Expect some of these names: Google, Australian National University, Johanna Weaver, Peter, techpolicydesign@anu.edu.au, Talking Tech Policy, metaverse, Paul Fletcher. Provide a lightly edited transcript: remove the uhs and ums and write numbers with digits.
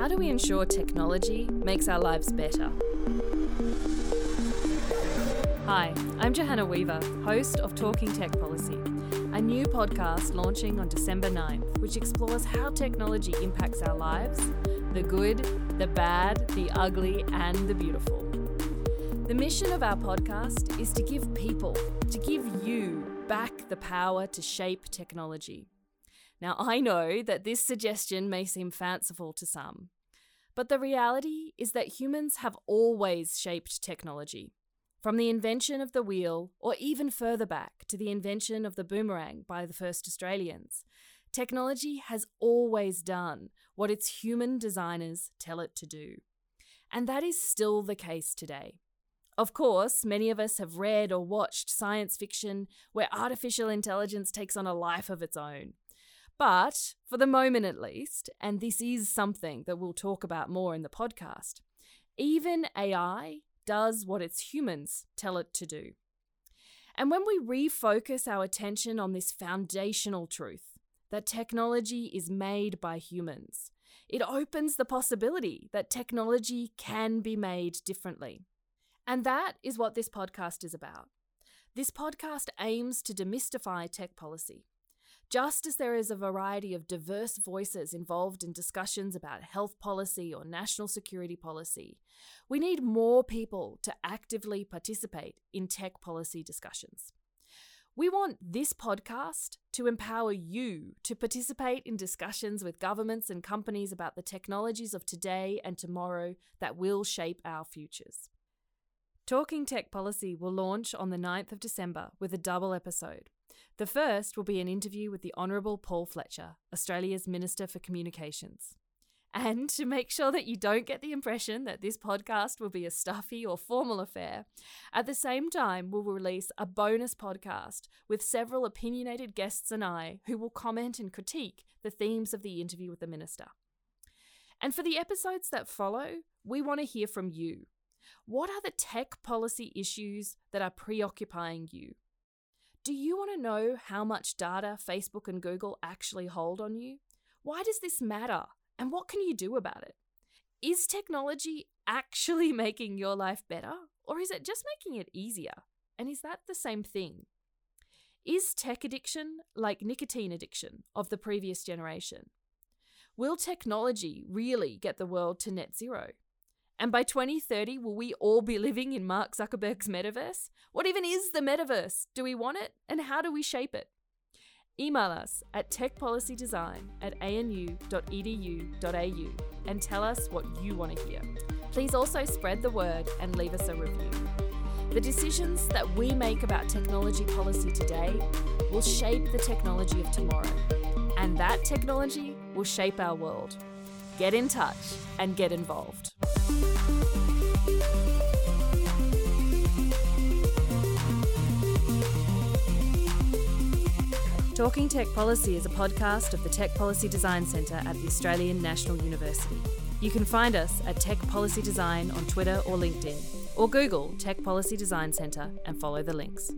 How do we ensure technology makes our lives better? Hi, I'm Johanna Weaver, host of Talking Tech Policy, a new podcast launching on December 9th, which explores how technology impacts our lives, the good, the bad, the ugly, and the beautiful. The mission of our podcast is to give people, to give you, back the power to shape technology. Now, I know that this suggestion may seem fanciful to some, but the reality is that humans have always shaped technology. From the invention of the wheel, or even further back to the invention of the boomerang by the first Australians, technology has always done what its human designers tell it to do. And that is still the case today. Of course, many of us have read or watched science fiction where artificial intelligence takes on a life of its own. But, for the moment at least, and this is something that we'll talk about more in the podcast, even AI does what its humans tell it to do. And when we refocus our attention on this foundational truth, that technology is made by humans, it opens the possibility that technology can be made differently. And that is what this podcast is about. This podcast aims to demystify tech policy. Just as there is a variety of diverse voices involved in discussions about health policy or national security policy, we need more people to actively participate in tech policy discussions. We want this podcast to empower you to participate in discussions with governments and companies about the technologies of today and tomorrow that will shape our futures. Talking Tech Policy will launch on the 9th of December with a double episode. The first will be an interview with the Honourable Paul Fletcher, Australia's Minister for Communications. And to make sure that you don't get the impression that this podcast will be a stuffy or formal affair, at the same time we'll release a bonus podcast with several opinionated guests and I who will comment and critique the themes of the interview with the Minister. And for the episodes that follow, we want to hear from you. What are the tech policy issues that are preoccupying you? Do you want to know how much data Facebook and Google actually hold on you? Why does this matter? And what can you do about it? Is technology actually making your life better? Or is it just making it easier? And is that the same thing? Is tech addiction like nicotine addiction of the previous generation? Will technology really get the world to net zero? And by 2030, will we all be living in Mark Zuckerberg's metaverse? What even is the metaverse? Do we want it? And how do we shape it? Email us at techpolicydesign@anu.edu.au and tell us what you want to hear. Please also spread the word and leave us a review. The decisions that we make about technology policy today will shape the technology of tomorrow. And that technology will shape our world. Get in touch and get involved. Talking Tech Policy is a podcast of the Tech Policy Design Centre at the Australian National University. You can find us at Tech Policy Design on Twitter or LinkedIn, or Google Tech Policy Design Centre and follow the links.